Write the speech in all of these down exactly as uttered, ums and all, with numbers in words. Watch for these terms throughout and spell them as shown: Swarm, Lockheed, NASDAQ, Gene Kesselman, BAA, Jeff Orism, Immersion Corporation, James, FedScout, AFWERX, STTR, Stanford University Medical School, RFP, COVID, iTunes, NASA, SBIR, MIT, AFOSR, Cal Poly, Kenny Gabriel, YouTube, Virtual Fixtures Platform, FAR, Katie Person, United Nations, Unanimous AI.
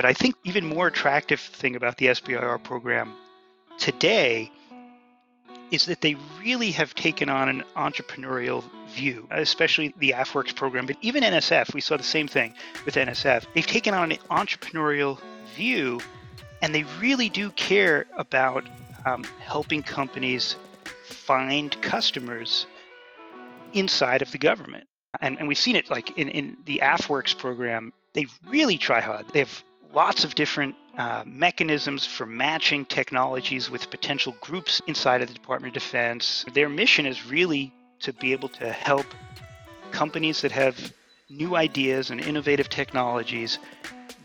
But I think even more attractive thing about the S B I R program today is that they really have taken on an entrepreneurial view, especially the AFWERX program, but even N S F, we saw the same thing with N S F. They've taken on an entrepreneurial view, and they really do care about um, helping companies find customers inside of the government. And, and we've seen it like in, in the AFWERX program, they really try hard. They have lots of different uh, mechanisms for matching technologies with potential groups inside of the Department of Defense. Their mission is really to be able to help companies that have new ideas and innovative technologies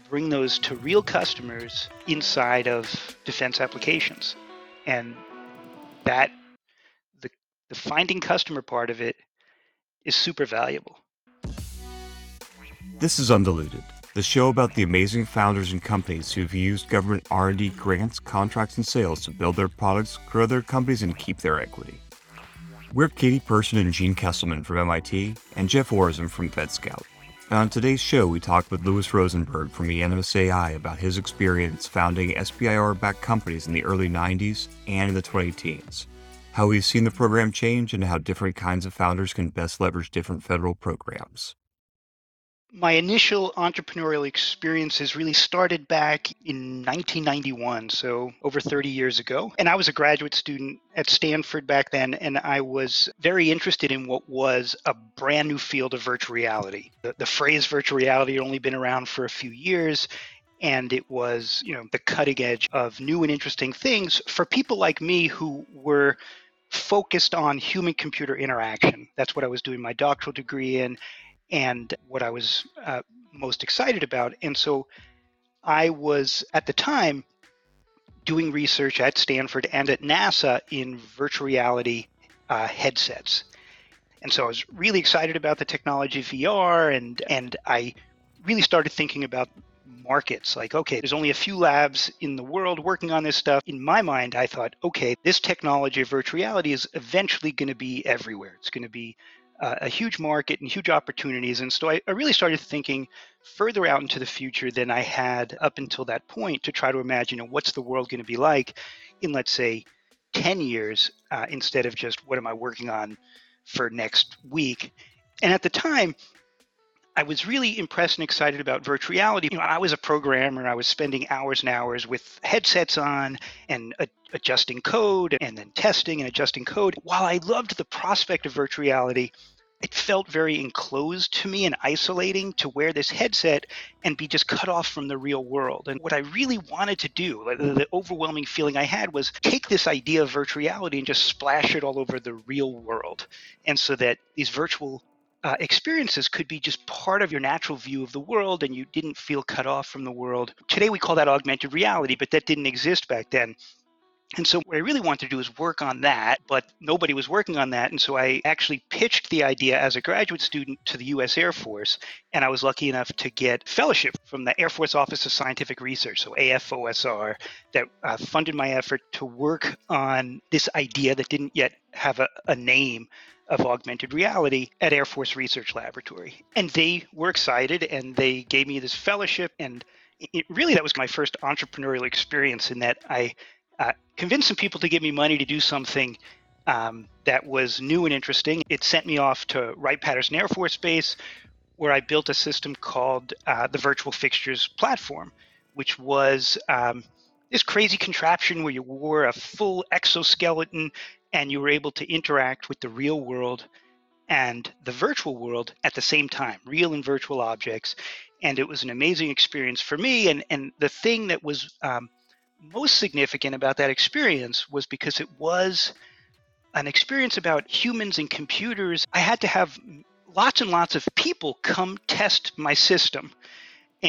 bring those to real customers inside of defense applications. And that, the, the finding customer part of it is super valuable. This is Undiluted, the show about the amazing founders and companies who've used government R and D grants, contracts, and sales to build their products, grow their companies, and keep their equity. We're Katie Person and Gene Kesselman from M I T and Jeff Orism from FedScout. And on today's show, we talked with Louis Rosenberg from Unanimous A I about his experience founding S B I R-backed companies in the early nineties and in the twenty-teens, how he's seen the program change, and how different kinds of founders can best leverage different federal programs. My initial entrepreneurial experiences really started back in nineteen ninety-one, so over thirty years ago. And I was a graduate student at Stanford back then, and I was very interested in what was a brand new field of virtual reality. The, the phrase virtual reality had only been around for a few years, and it was, you know, the cutting edge of new and interesting things for people like me who were focused on human-computer interaction. That's what I was doing my doctoral degree in, and what I was uh, most excited about. And so I was, at the time, doing research at Stanford and at NASA in virtual reality uh, headsets. And so I was really excited about the technology of V R, and, and I really started thinking about markets. Like, okay, there's only a few labs in the world working on this stuff. In my mind, I thought, okay, this technology of virtual reality is eventually going to be everywhere. It's going to be Uh, a huge market and huge opportunities. And so I, I really started thinking further out into the future than I had up until that point to try to imagine, you know, what's the world going to be like in, let's say, ten years uh, instead of just what am I working on for next week. And at the time, I was really impressed and excited about virtual reality. You know, I was a programmer. I was spending hours and hours with headsets on and a, adjusting code and then testing and adjusting code. While I loved the prospect of virtual reality, it felt very enclosed to me and isolating to wear this headset and be just cut off from the real world. And what I really wanted to do, like the overwhelming feeling I had, was take this idea of virtual reality and just splash it all over the real world. And so that these virtual Uh, experiences could be just part of your natural view of the world, and you didn't feel cut off from the world. Today we call that augmented reality, but that didn't exist back then. And so what I really wanted to do is work on that, but nobody was working on that. And so I actually pitched the idea as a graduate student to the U S Air Force, and I was lucky enough to get fellowship from the Air Force Office of Scientific Research, so A F O S R, that uh, funded my effort to work on this idea that didn't yet have a, a name of augmented reality at Air Force Research Laboratory. And they were excited, and they gave me this fellowship. And it, really, that was my first entrepreneurial experience, in that I Uh, convinced some people to give me money to do something um, that was new and interesting. It sent me off to Wright-Patterson Air Force Base, where I built a system called uh, the Virtual Fixtures Platform, which was um, this crazy contraption where you wore a full exoskeleton and you were able to interact with the real world and the virtual world at the same time, real and virtual objects. And it was an amazing experience for me. And, and the thing that was um, most significant about that experience was because it was an experience about humans and computers. I had to have lots and lots of people come test my system.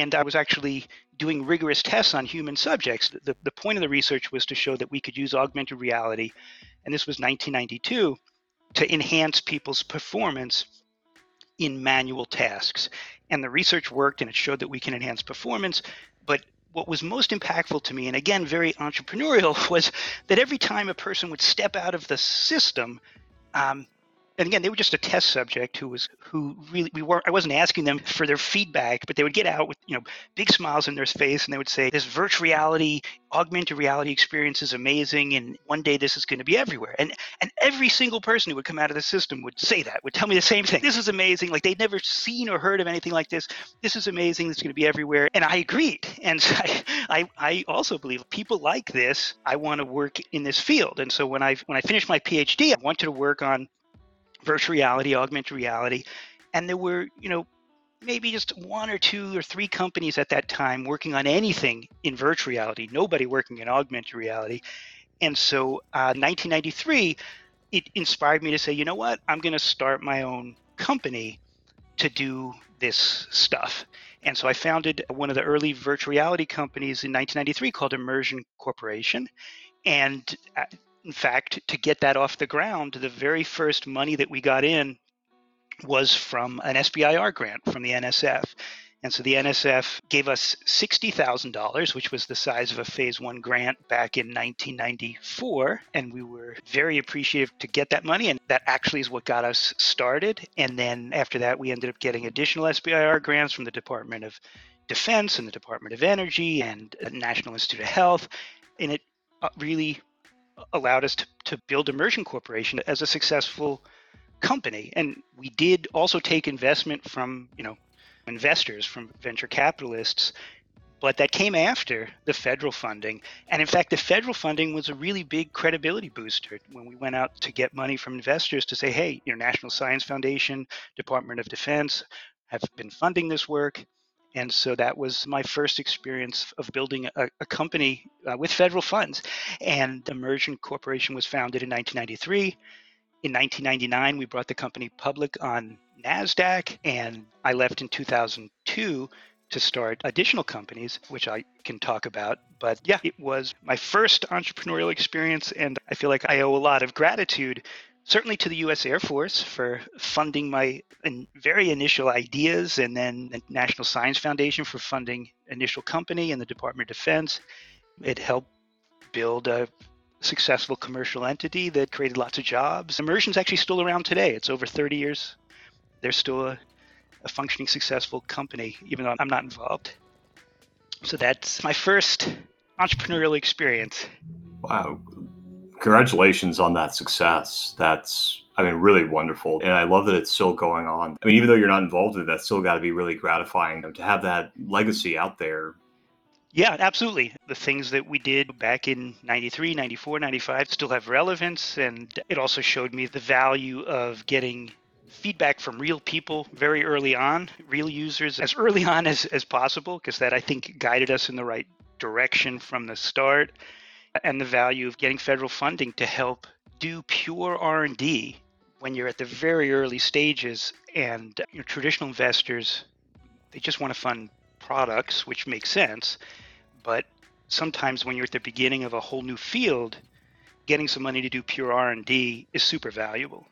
And I was actually doing rigorous tests on human subjects. The, the point of the research was to show that we could use augmented reality, and this was nineteen ninety-two, to enhance people's performance in manual tasks. And the research worked, and it showed that we can enhance performance. But what was most impactful to me, and again, very entrepreneurial, was that every time a person would step out of the system, um, And again, they were just a test subject who was who really we weren't. I wasn't asking them for their feedback, but they would get out with, you know, big smiles on their face, and they would say, "This virtual reality, augmented reality experience is amazing, and one day this is going to be everywhere." And and every single person who would come out of the system would say that, would tell me the same thing. This is amazing. Like they'd never seen or heard of anything like this. This is amazing. It's going to be everywhere. And I agreed. And so I, I I also believe people like this. I want to work in this field. And so when I when I finished my PhD, I wanted to work on virtual reality, augmented reality. And there were, you know, maybe just one or two or three companies at that time working on anything in virtual reality, nobody working in augmented reality. And so uh, nineteen ninety-three, it inspired me to say, you know what, I'm going to start my own company to do this stuff. And so I founded one of the early virtual reality companies in nineteen ninety-three called Immersion Corporation. And uh, in fact, to get that off the ground, the very first money that we got in was from an S B I R grant from the N S F. And so the N S F gave us sixty thousand dollars, which was the size of a phase one grant back in nineteen ninety-four. And we were very appreciative to get that money. And that actually is what got us started. And then after that, we ended up getting additional S B I R grants from the Department of Defense and the Department of Energy and the National Institute of Health. And it really allowed us to, to build Immersion Corporation as a successful company. And we did also take investment from, you know, investors, from venture capitalists, but that came after the federal funding. And in fact, the federal funding was a really big credibility booster when we went out to get money from investors to say, hey, you know, National Science Foundation, Department of Defense have been funding this work. And so that was my first experience of building a, a company uh, with federal funds. And Immersion Corporation was founded in nineteen ninety-three. In nineteen ninety-nine, we brought the company public on NASDAQ, and I left in two thousand two to start additional companies, which I can talk about. But yeah, it was my first entrepreneurial experience, and I feel like I owe a lot of gratitude, certainly to the U S Air Force for funding my very initial ideas, and then the National Science Foundation for funding initial company and the Department of Defense. It helped build a successful commercial entity that created lots of jobs. Immersion's actually still around today. It's over thirty years. They're still a, a functioning, successful company, even though I'm not involved. So that's my first entrepreneurial experience. Wow. Congratulations on that success. That's, I mean, really wonderful. And I love that it's still going on. I mean, even though you're not involved with it, that's still got to be really gratifying to have that legacy out there. Yeah, absolutely. The things that we did back in ninety-three, ninety-four, ninety-five still have relevance. And it also showed me the value of getting feedback from real people very early on, real users as early on as, as possible, because that, I think, guided us in the right direction from the start. And the value of getting federal funding to help do pure R and D when you're at the very early stages. And you know, traditional investors, they just want to fund products, which makes sense. But sometimes when you're at the beginning of a whole new field, getting some money to do pure R and D is super valuable.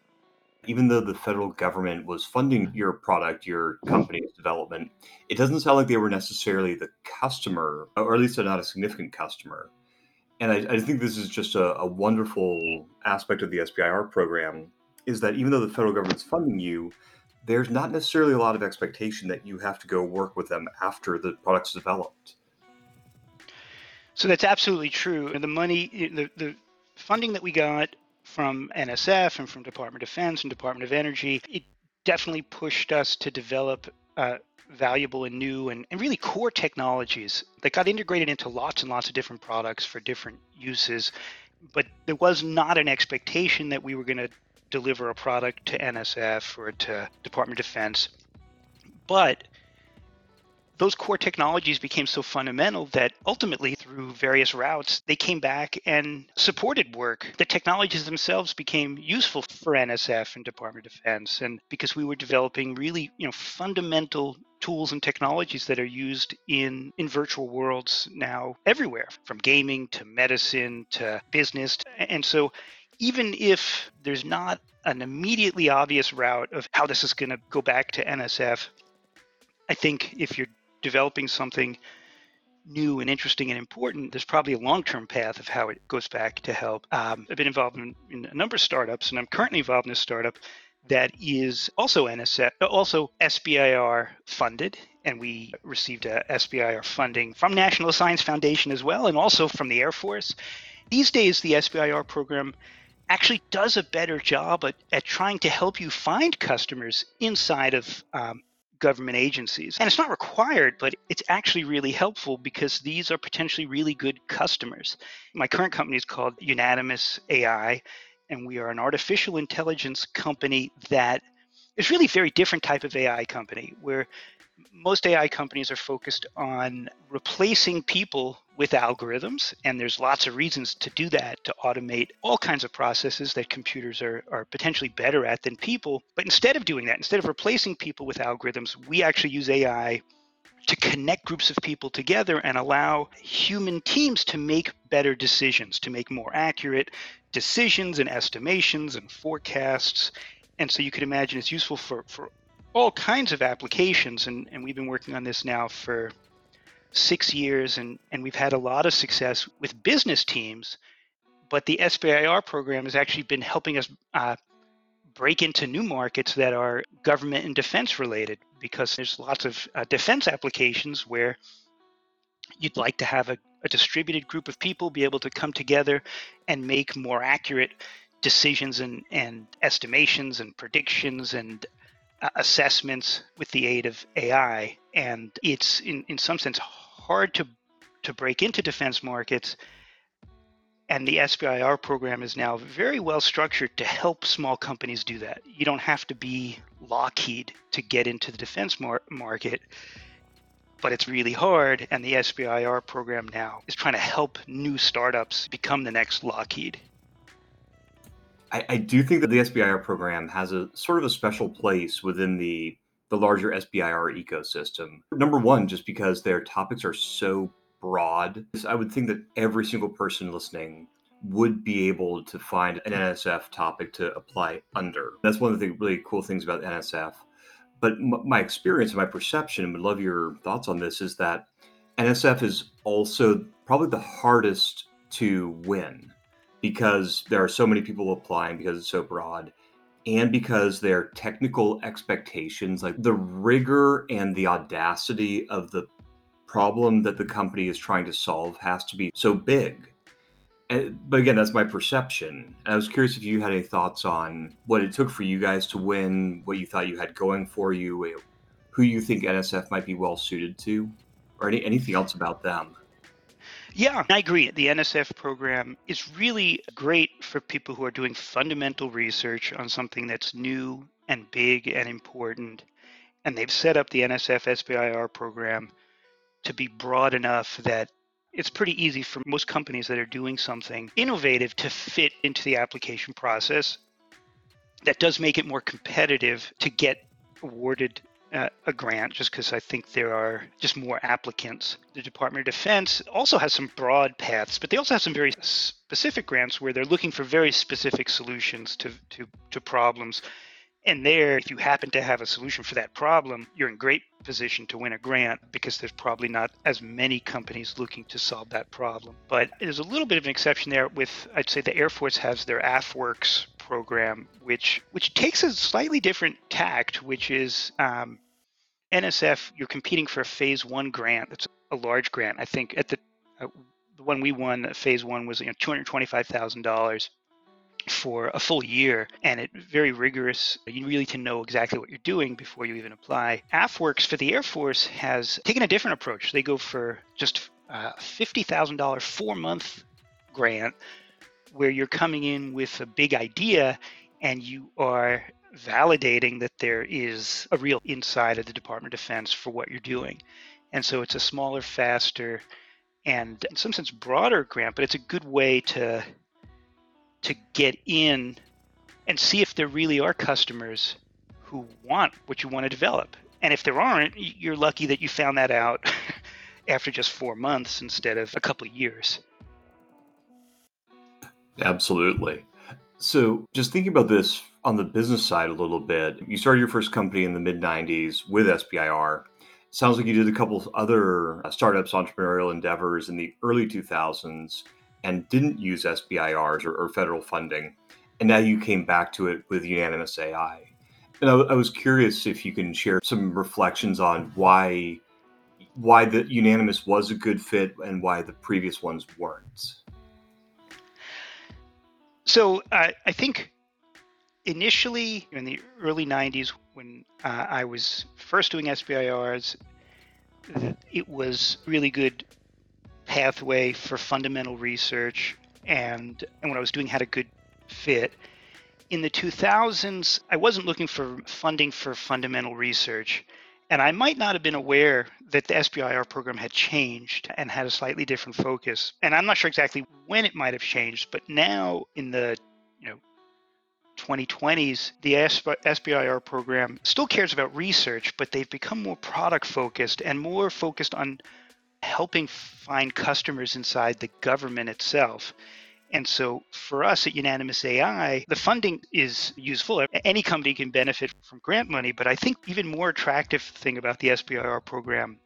Even though the federal government was funding your product, your company's development, it doesn't sound like they were necessarily the customer, or at least they're not a significant customer. And I, I think this is just a, a wonderful aspect of the S B I R program, is that even though the federal government's funding you, there's not necessarily a lot of expectation that you have to go work with them after the product's developed. So that's absolutely true. And the money, the, the funding that we got from N S F and from Department of Defense and Department of Energy, it definitely pushed us to develop uh, valuable and new and, and really core technologies that got integrated into lots and lots of different products for different uses. But there was not an expectation that we were going to deliver a product to N S F or to Department of Defense. But those core technologies became so fundamental that ultimately through various routes, they came back and supported work. The technologies themselves became useful for N S F and Department of Defense. And because we were developing really, you know, fundamental tools and technologies that are used in, in virtual worlds now everywhere, from gaming to medicine to business. And so even if there's not an immediately obvious route of how this is going to go back to N S F, I think if you're developing something new and interesting and important, there's probably a long-term path of how it goes back to help. Um, I've been involved in, in a number of startups, and I'm currently involved in a startup that is also N S F, also S B I R funded. And we received a S B I R funding from National Science Foundation as well, and also from the Air Force. These days, the S B I R program actually does a better job at, at trying to help you find customers inside of um, government agencies. And it's not required, but it's actually really helpful because these are potentially really good customers. My current company is called Unanimous A I, and we are an artificial intelligence company that is really a very different type of A I company, where most A I companies are focused on replacing people with algorithms, and there's lots of reasons to do that, to automate all kinds of processes that computers are, are potentially better at than people. But instead of doing that, instead of replacing people with algorithms, we actually use A I to connect groups of people together and allow human teams to make better decisions, to make more accurate decisions and estimations and forecasts. And so you could imagine it's useful for, for all kinds of applications, and, and we've been working on this now for six years, and, and we've had a lot of success with business teams, but the S B I R program has actually been helping us uh, break into new markets that are government and defense related, because there's lots of uh, defense applications where you'd like to have a, a distributed group of people be able to come together and make more accurate decisions and, and estimations and predictions and assessments with the aid of A I. And it's in, in some sense hard to to break into defense markets. And the S B I R program is now very well structured to help small companies do that. You don't have to be Lockheed to get into the defense mar- market, but it's really hard. And the S B I R program now is trying to help new startups become the next Lockheed. I, I do think that the S B I R program has a sort of a special place within the, the larger S B I R ecosystem. Number one, just because their topics are so broad, I would think that every single person listening would be able to find an N S F topic to apply under. That's one of the really cool things about N S F. But m- my experience and my perception, and would love your thoughts on this, is that N S F is also probably the hardest to win, because there are so many people applying, because it's so broad, and because their technical expectations, like the rigor and the audacity of the problem that the company is trying to solve, has to be so big. And, but again, that's my perception. And I was curious if you had any thoughts on what it took for you guys to win, what you thought you had going for you, who you think N S F might be well suited to, or any, anything else about them. Yeah, I agree. The N S F program is really great for people who are doing fundamental research on something that's new and big and important. And they've set up the N S F S B I R program to be broad enough that it's pretty easy for most companies that are doing something innovative to fit into the application process. That does make it more competitive to get awarded Uh, a grant, just because I think there are just more applicants. The Department of Defense also has some broad paths, but they also have some very specific grants where they're looking for very specific solutions to, to, to problems. And there, if you happen to have a solution for that problem, you're in great position to win a grant, because there's probably not as many companies looking to solve that problem. But there's a little bit of an exception there with, I'd say the Air Force has their AFWERX program, which which takes a slightly different tact, which is um, N S F, you're competing for a phase one grant. It's a large grant. I think at the, uh, the one we won, phase one was you know, two hundred twenty-five thousand dollars for a full year, and it's very rigorous. You really need to know exactly what you're doing before you even apply. AFWERX for the Air Force has taken a different approach. They go for just uh, fifty thousand dollars four-month grant, where you're coming in with a big idea and you are validating that there is a real inside of the Department of Defense for what you're doing. And so it's a smaller, faster, and in some sense broader grant, but it's a good way to to get in and see if there really are customers who want what you want to develop. And if there aren't, you're lucky that you found that out after just four months instead of a couple of years. Absolutely. So just thinking about this on the business side a little bit, you started your first company in the mid nineties with S B I R. Sounds like you did a couple of other startups, entrepreneurial endeavors in the early two thousands and didn't use S B I Rs or, or federal funding. And now you came back to it with Unanimous A I. And I, I was curious if you can share some reflections on why why the Unanimous was a good fit and why the previous ones weren't. So uh, I think initially in the early nineties, when uh, I was first doing S B I Rs, it was really good pathway for fundamental research, and, and what I was doing had a good fit. In the two thousands, I wasn't looking for funding for fundamental research, and I might not have been aware that the S B I R program had changed and had a slightly different focus. And I'm not sure exactly when it might have changed, but now in the you know twenty twenties, the S B I R program still cares about research, but they've become more product focused and more focused on helping find customers inside the government itself. And so for us at Unanimous A I, the funding is useful. Any company can benefit from grant money, but I think even more attractive thing about the S B I R program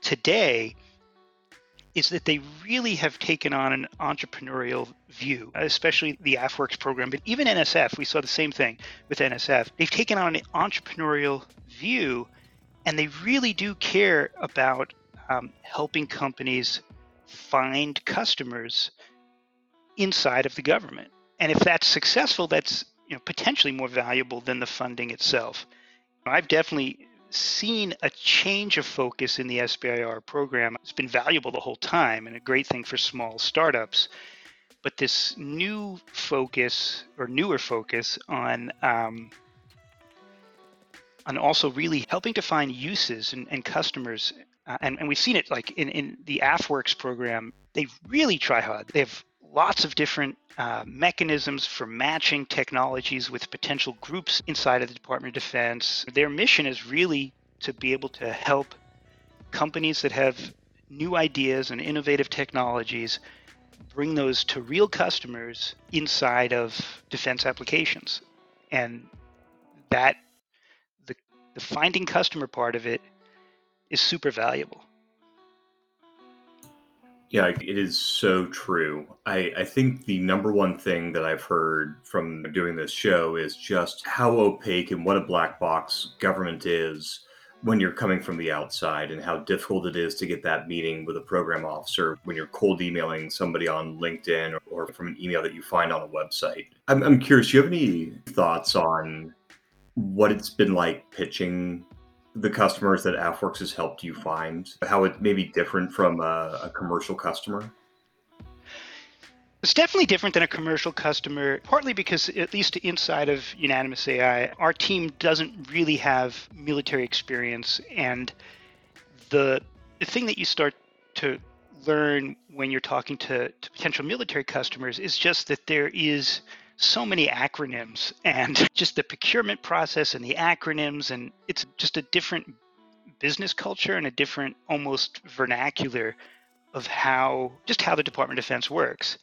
today is that they really have taken on an entrepreneurial view, especially the AFWERX program, but even N S F, we saw the same thing with N S F. They've taken on an entrepreneurial view, and they really do care about um, helping companies find customers inside of the government. And if that's successful, that's you know, potentially more valuable than the funding itself. I've definitely seen a change of focus in the S B I R program. It's been valuable the whole time and a great thing for small startups. But this new focus or newer focus on, um, on also really helping to find uses and, and customers. Uh, and, and we've seen it like in, in the AFWERX program, they really try hard. They have lots of different uh, mechanisms for matching technologies with potential groups inside of the Department of Defense. Their mission is really to be able to help companies that have new ideas and innovative technologies bring those to real customers inside of defense applications. And that the, the finding customer part of it is super valuable. Yeah, it is so true. I, I think the number one thing that I've heard from doing this show is just how opaque and what a black box government is when you're coming from the outside, and how difficult it is to get that meeting with a program officer when you're cold emailing somebody on LinkedIn or, or from an email that you find on a website. I'm, I'm curious, do you have any thoughts on what it's been like pitching the customers that AFWERX has helped you find, how it may be different from a, a commercial customer? It's definitely different than a commercial customer, partly because at least inside of Unanimous A I, our team doesn't really have military experience. And the, the thing that you start to learn when you're talking to, to potential military customers is just that there is so many acronyms, and just the procurement process and the acronyms, and it's just a different business culture and a different almost vernacular of how just how the Department of Defense works.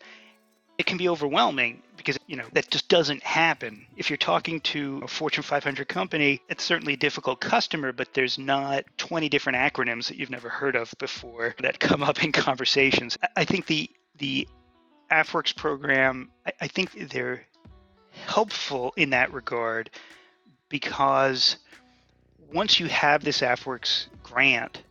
It can be overwhelming because, you know, that just doesn't happen. If you're talking to a Fortune five hundred company, it's certainly a difficult customer, but there's not twenty different acronyms that you've never heard of before that come up in conversations. I think the the AFWERX program, I think they're helpful in that regard, because once you have this AFWERX grant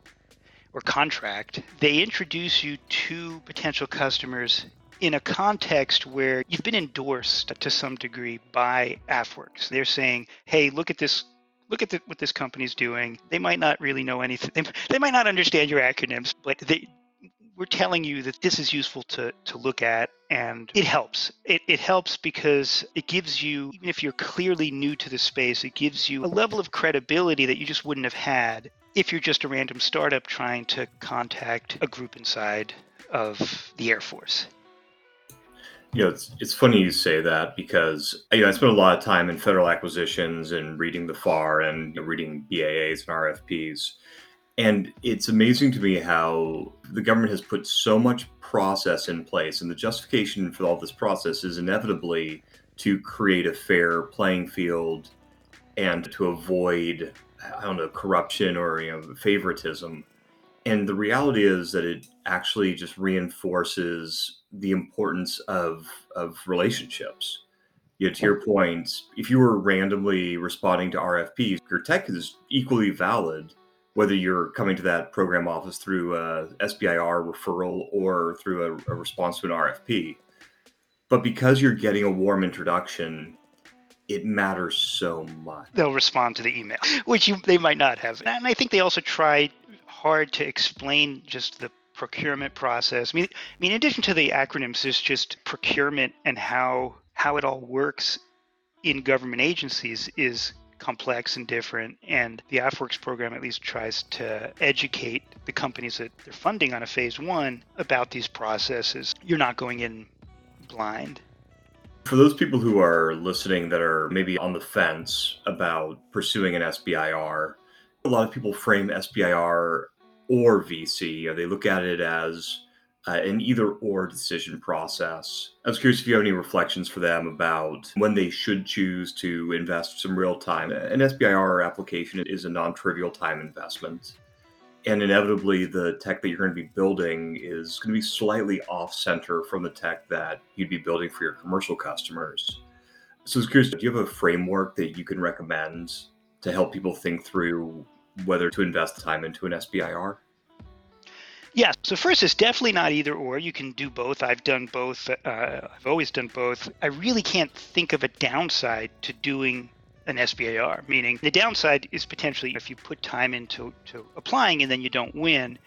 or contract, they introduce you to potential customers in a context where you've been endorsed to some degree by AFWERX. They're saying, hey, look at this. Look at the, what this company's doing. They might not really know anything. They, they might not understand your acronyms, but they we're telling you that this is useful to, to look at, and it helps. It, it helps because it gives you, even if you're clearly new to the space, it gives you a level of credibility that you just wouldn't have had if you're just a random startup trying to contact a group inside of the Air Force. You know, it's it's funny you say that, because you know I spent a lot of time in federal acquisitions and reading the F A R and you know, reading B A As and R F Ps. And it's amazing to me how the government has put so much process in place, and the justification for all this process is inevitably to create a fair playing field and to avoid, I don't know, corruption or you know, favoritism. And the reality is that it actually just reinforces the importance of, of relationships. yeah, to your point, if you were randomly responding to R F Ps, your tech is equally valid, whether you're coming to that program office through a S B I R referral or through a, a response to an R F P. But because you're getting a warm introduction, it matters so much. They'll respond to the email, which you, they might not have. And I think they also try hard to explain just the procurement process. I mean, I mean, in addition to the acronyms, there's just procurement and how how it all works in government agencies is complex and different. And the AFWERX program at least tries to educate the companies that they're funding on a phase one about these processes. You're not going in blind. For those people who are listening that are maybe on the fence about pursuing an S B I R, a lot of people frame S B I R or V C, or they look at it as uh, an either-or decision process. I was curious if you have any reflections for them about when they should choose to invest some real time. An S B I R application is a non-trivial time investment, and inevitably the tech that you're going to be building is going to be slightly off-center from the tech that you'd be building for your commercial customers. So I was curious, do you have a framework that you can recommend to help people think through whether to invest time into an S B I R? Yeah, so first, it's definitely not either or. You can do both. I've done both. Uh, I've always done both. I really can't think of a downside to doing an S B I R, meaning the downside is potentially if you put time into to applying and then you don't win,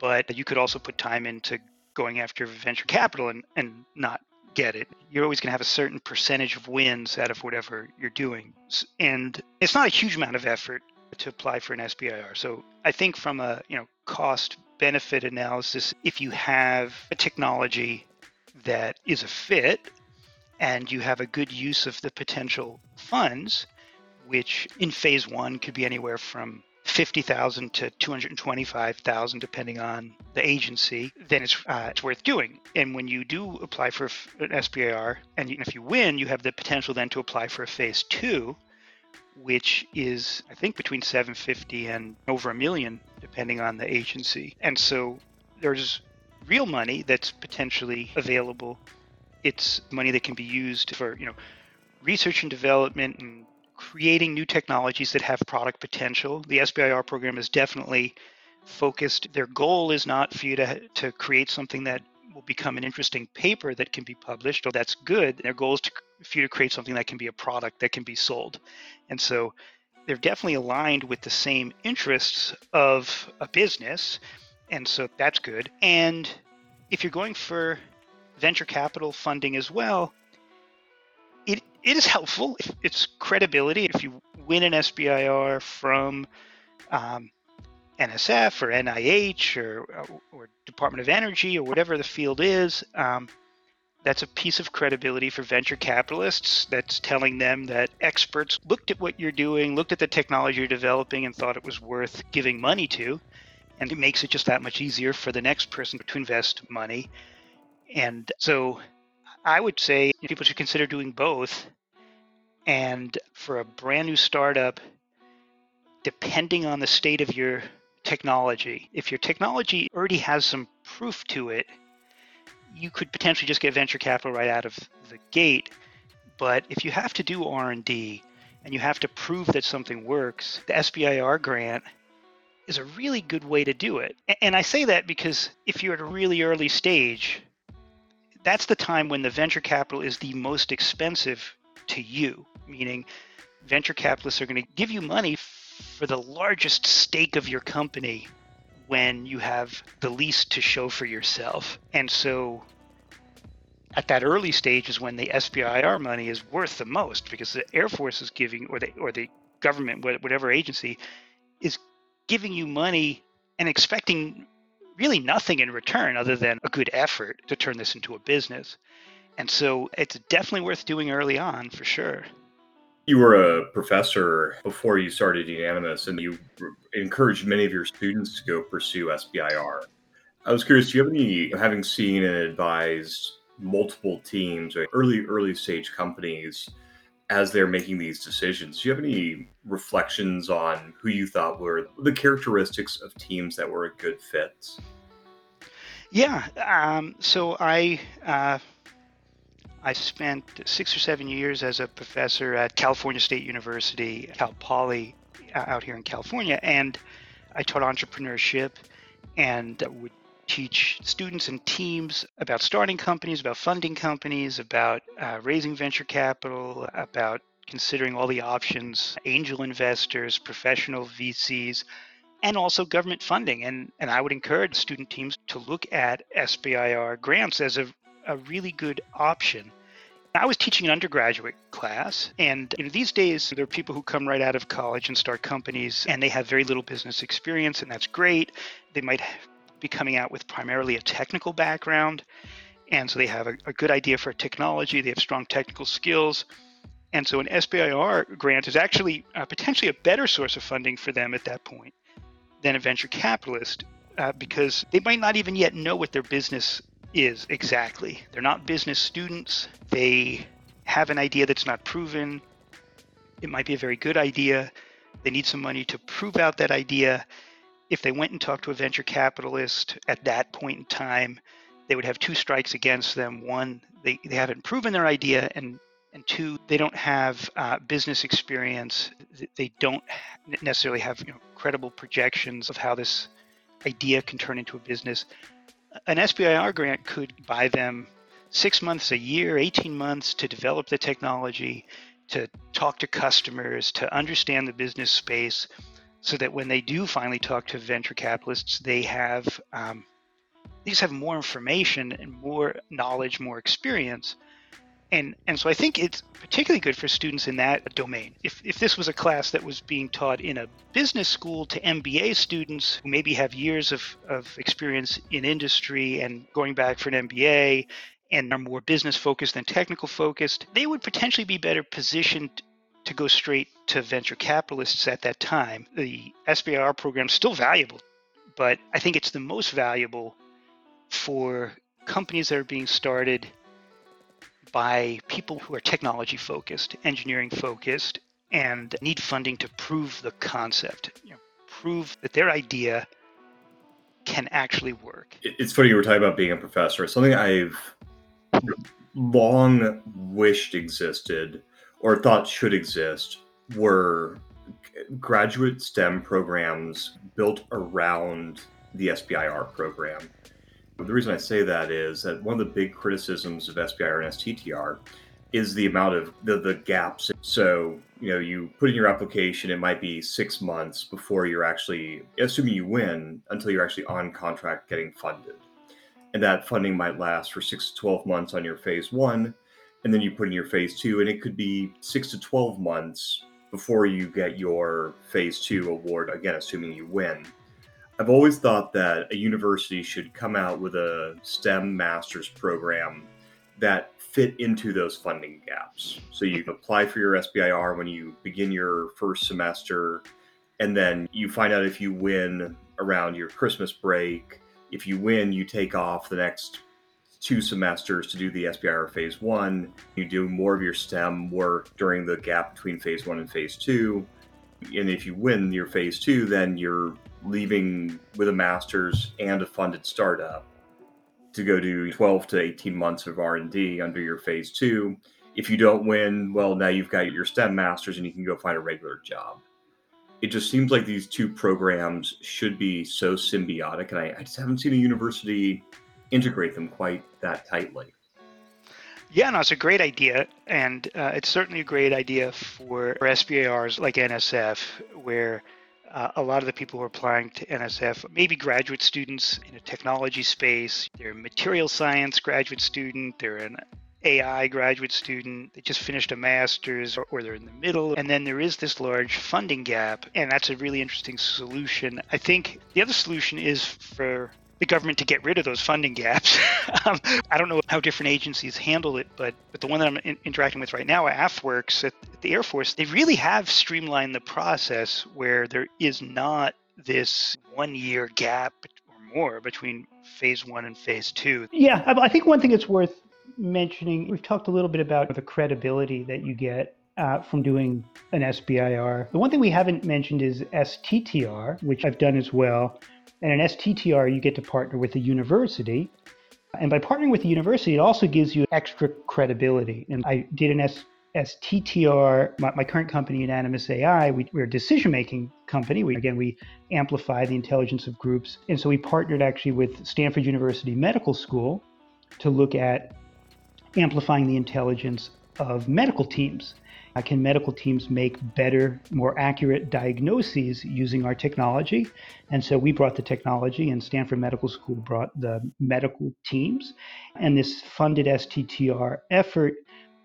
but you could also put time into going after venture capital and, and not get it. You're always going to have a certain percentage of wins out of whatever you're doing. And it's not a huge amount of effort to apply for an S B I R. So I think from a you know cost benefit analysis, if you have a technology that is a fit and you have a good use of the potential funds, which in phase one could be anywhere from fifty thousand to two hundred twenty-five thousand, depending on the agency, then it's, uh, it's worth doing. And when you do apply for an S B I R, and if you win, you have the potential then to apply for a phase two, which is, I think, between seven fifty and over a million, depending on the agency. And so there's real money that's potentially available. It's money that can be used for, you know, research and development and creating new technologies that have product potential. The S B I R program is definitely focused. Their goal is not for you to, to create something that will become an interesting paper that can be published, or that's good. Their goal is to for you to create something that can be a product that can be sold. And so they're definitely aligned with the same interests of a business. And so that's good. And if you're going for venture capital funding as well, it it is helpful. It's credibility. If you win an S B I R from um, N S F or N I H or, or Department of Energy or whatever the field is, um, that's a piece of credibility for venture capitalists. That's telling them that experts looked at what you're doing, looked at the technology you're developing, and thought it was worth giving money to. And it makes it just that much easier for the next person to invest money. And so I would say people should consider doing both. And for a brand new startup, depending on the state of your technology, if your technology already has some proof to it, you could potentially just get venture capital right out of the gate. But if you have to do R and D and you have to prove that something works, the S B I R grant is a really good way to do it. And I say that because if you're at a really early stage, that's the time when the venture capital is the most expensive to you, meaning venture capitalists are going to give you money for the largest stake of your company when you have the least to show for yourself. And so at that early stage is when the S B I R money is worth the most, because the Air Force is giving, or the or the government, whatever agency, is giving you money and expecting really nothing in return other than a good effort to turn this into a business. And so it's definitely worth doing early on, for sure. You were a professor before you started Unanimous, and you encouraged many of your students to go pursue S B I R. I was curious, do you have any, having seen and advised multiple teams or early, early stage companies as they're making these decisions, do you have any reflections on who you thought were the characteristics of teams that were a good fit? Yeah. Um, so I... Uh... I spent six or seven years as a professor at California State University, Cal Poly, out here in California, and I taught entrepreneurship and would teach students and teams about starting companies, about funding companies, about uh, raising venture capital, about considering all the options, angel investors, professional V Cs, and also government funding. And, and I would encourage student teams to look at S B I R grants as a, a really good option. I was teaching an undergraduate class, and in these days, there are people who come right out of college and start companies, and they have very little business experience, and that's great. They might be coming out with primarily a technical background, and so they have a, a good idea for technology, they have strong technical skills, and so an S B I R grant is actually uh, potentially a better source of funding for them at that point than a venture capitalist, uh, because they might not even yet know what their business is exactly. They're not business students. They have an idea that's not proven. It might be a very good idea. They need some money to prove out that idea. If they went and talked to a venture capitalist at that point in time, they would have two strikes against them. One, they, they haven't proven their idea, and and two, they don't have uh, business experience. They don't necessarily have you know, credible projections of how this idea can turn into a business. An S B I R grant could buy them six months, a year, eighteen months to develop the technology, to talk to customers, to understand the business space, so that when they do finally talk to venture capitalists, they have um, they just have more information and more knowledge, more experience. And and so I think it's particularly good for students in that domain. If if this was a class that was being taught in a business school to M B A students who maybe have years of, of experience in industry and going back for an M B A and are more business focused than technical focused, they would potentially be better positioned to go straight to venture capitalists at that time. The S B I R program is still valuable, but I think it's the most valuable for companies that are being started by people who are technology focused, engineering focused, and need funding to prove the concept, you know, prove that their idea can actually work. It's funny you were talking about being a professor. Something I've long wished existed or thought should exist were graduate STEM programs built around the S B I R program. The reason I say that is that one of the big criticisms of S B I R and S T T R is the amount of the, the gaps. So, you know, you put in your application, it might be six months before you're actually, assuming you win, until you're actually on contract getting funded. And that funding might last for six to twelve months on your phase one, and then you put in your phase two, and it could be six to twelve months before you get your phase two award, again, assuming you win. I've always thought that a university should come out with a STEM master's program that fit into those funding gaps. So you apply for your S B I R when you begin your first semester, and then you find out if you win around your Christmas break. If you win, you take off the next two semesters to do the S B I R phase one. You do more of your STEM work during the gap between phase one and phase two. And if you win your phase two, then you're leaving with a master's and a funded startup to go do twelve to eighteen months of R and D under your phase two. If you don't win, well, now you've got your STEM master's and you can go find a regular job. It just seems like these two programs should be so symbiotic, and I, I just haven't seen a university integrate them quite that tightly. Yeah, no, it's a great idea, and uh, it's certainly a great idea for S B I Rs like N S F, where Uh, a lot of the people who are applying to N S F, maybe graduate students in a technology space, they're a material science graduate student, they're an A I graduate student, they just finished a master's, or, or they're in the middle. And then there is this large funding gap, and that's a really interesting solution. I think the other solution is for the government to get rid of those funding gaps. um, I don't know how different agencies handle it, but, but the one that I'm in, interacting with right now, AFWERX at, at the Air Force, they really have streamlined the process where there is not this one-year gap or more between phase one and phase two. Yeah, I, I think one thing that's worth mentioning, we've talked a little bit about the credibility that you get Uh, from doing an S B I R. The one thing we haven't mentioned is S T T R, which I've done as well. And in S T T R, you get to partner with a university And by partnering with the university, it also gives you extra credibility. And I did an S T T R, my, my current company, Unanimous A I. We, we're a decision-making company. We, again, we amplify the intelligence of groups. And so we partnered actually with Stanford University Medical School to look at amplifying the intelligence of medical teams. Uh, can medical teams make better, more accurate diagnoses using our technology? And so we brought the technology, and Stanford Medical School brought the medical teams. And this funded S T T R effort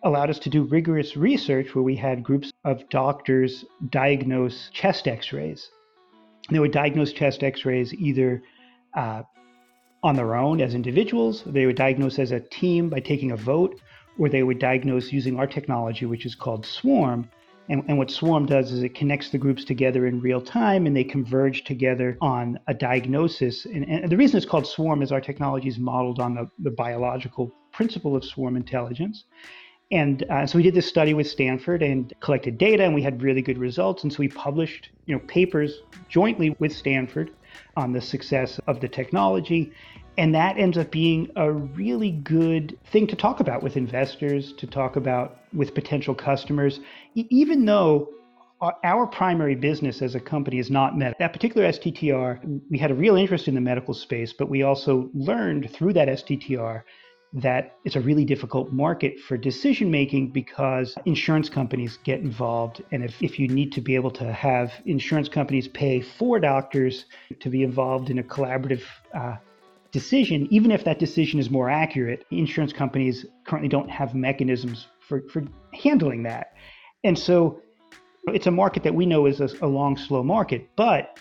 allowed us to do rigorous research where we had groups of doctors diagnose chest x-rays. They would diagnose chest x-rays either uh, on their own as individuals, they would diagnose as a team by taking a vote, or they would diagnose using our technology, which is called Swarm. And, and what Swarm does is it connects the groups together in real time, and they converge together on a diagnosis. And, and the reason it's called Swarm is our technology is modeled on the, the biological principle of swarm intelligence. And uh, so we did this study with Stanford and collected data, and we had really good results. And so we published, you know, papers jointly with Stanford on the success of the technology. And that ends up being a really good thing to talk about with investors, to talk about with potential customers, even though our primary business as a company is not medical. That particular S T T R, we had a real interest in the medical space, but we also learned through that S T T R that it's a really difficult market for decision making because insurance companies get involved. And if, if you need to be able to have insurance companies pay for doctors to be involved in a collaborative uh, decision, even if that decision is more accurate, insurance companies currently don't have mechanisms for, for handling that. And so it's a market that we know is a, a long, slow market. But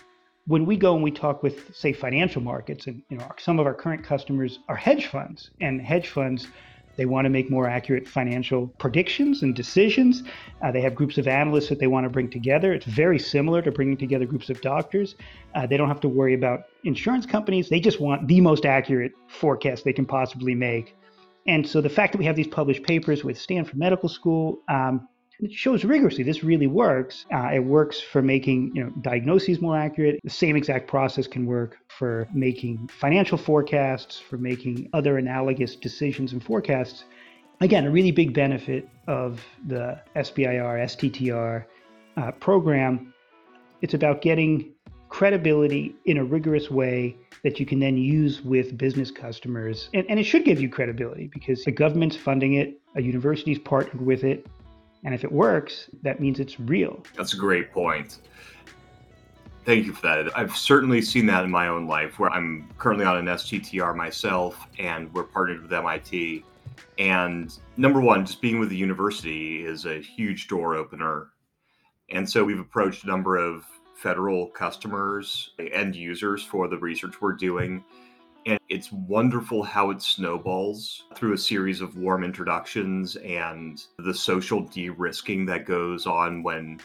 when we go and we talk with, say, financial markets, and you know, some of our current customers are hedge funds, and hedge funds, they want to make more accurate financial predictions and decisions. Uh, they have groups of analysts that they want to bring together. It's very similar to bringing together groups of doctors. Uh, they don't have to worry about insurance companies. They just want the most accurate forecast they can possibly make. And so the fact that we have these published papers with Stanford Medical School, um, it shows rigorously this really works. Uh, it works for making, you know, diagnoses more accurate. The same exact process can work for making financial forecasts, for making other analogous decisions and forecasts. Again, a really big benefit of the S B I R, S T T R uh, program. It's about getting credibility in a rigorous way that you can then use with business customers. And, and it should give you credibility because the government's funding it, a university's partnered with it. And if it works, that means it's real. That's a great point. Thank you for that. I've certainly seen that in my own life where I'm currently on an S T T R myself and we're partnered with M I T. And number one, just being with the university is a huge door opener. And so we've approached a number of federal customers, end users for the research we're doing. And it's wonderful how it snowballs through a series of warm introductions and the social de-risking that goes on when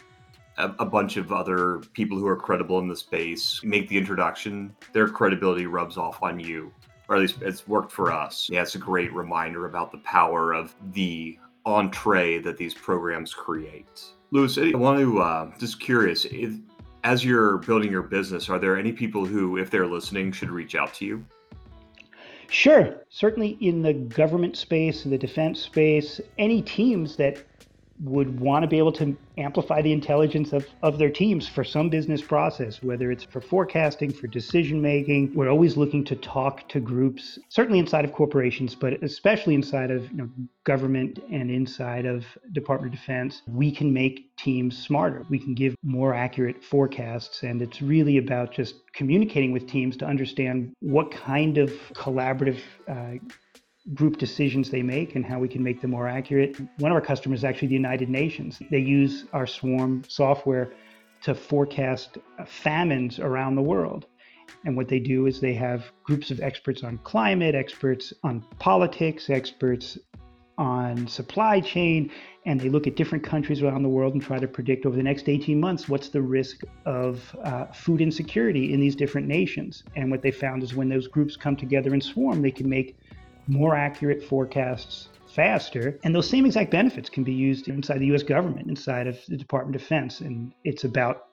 a, a bunch of other people who are credible in the space make the introduction. Their credibility rubs off on you, or at least it's worked for us. Yeah, it's a great reminder about the power of the entree that these programs create. Louis, I want to, uh, just curious, if, as you're building your business, are there any people who, if they're listening, should reach out to you? Sure. Certainly in the government space, the defense space, any teams that would want to be able to amplify the intelligence of, of their teams for some business process, whether it's for forecasting, for decision making. We're always looking to talk to groups, certainly inside of corporations, but especially inside of, you know, government and inside of Department of Defense. We can make teams smarter. We can give more accurate forecasts. And it's really about just communicating with teams to understand what kind of collaborative uh, group decisions they make and how we can make them more accurate. One of our customers is actually the United Nations. They use our Swarm software to forecast famines around the world. And what they do is they have groups of experts on climate, experts on politics, experts on supply chain, and they look at different countries around the world and try to predict over the next eighteen months, what's the risk of uh, food insecurity in these different nations. And what they found is when those groups come together in Swarm, they can make more accurate forecasts faster. And those same exact benefits can be used inside the U S government, inside of the Department of Defense. And it's about,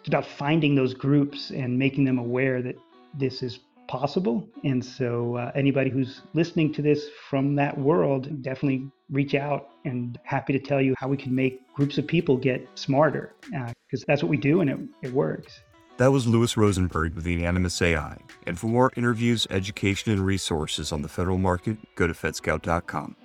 it's about finding those groups and making them aware that this is possible. And so uh, anybody who's listening to this from that world, definitely reach out, and happy to tell you how we can make groups of people get smarter, because uh, that's what we do, and it, it works. That was Louis Rosenberg with Unanimous A I. And for more interviews, education, and resources on the federal market, go to fed scout dot com.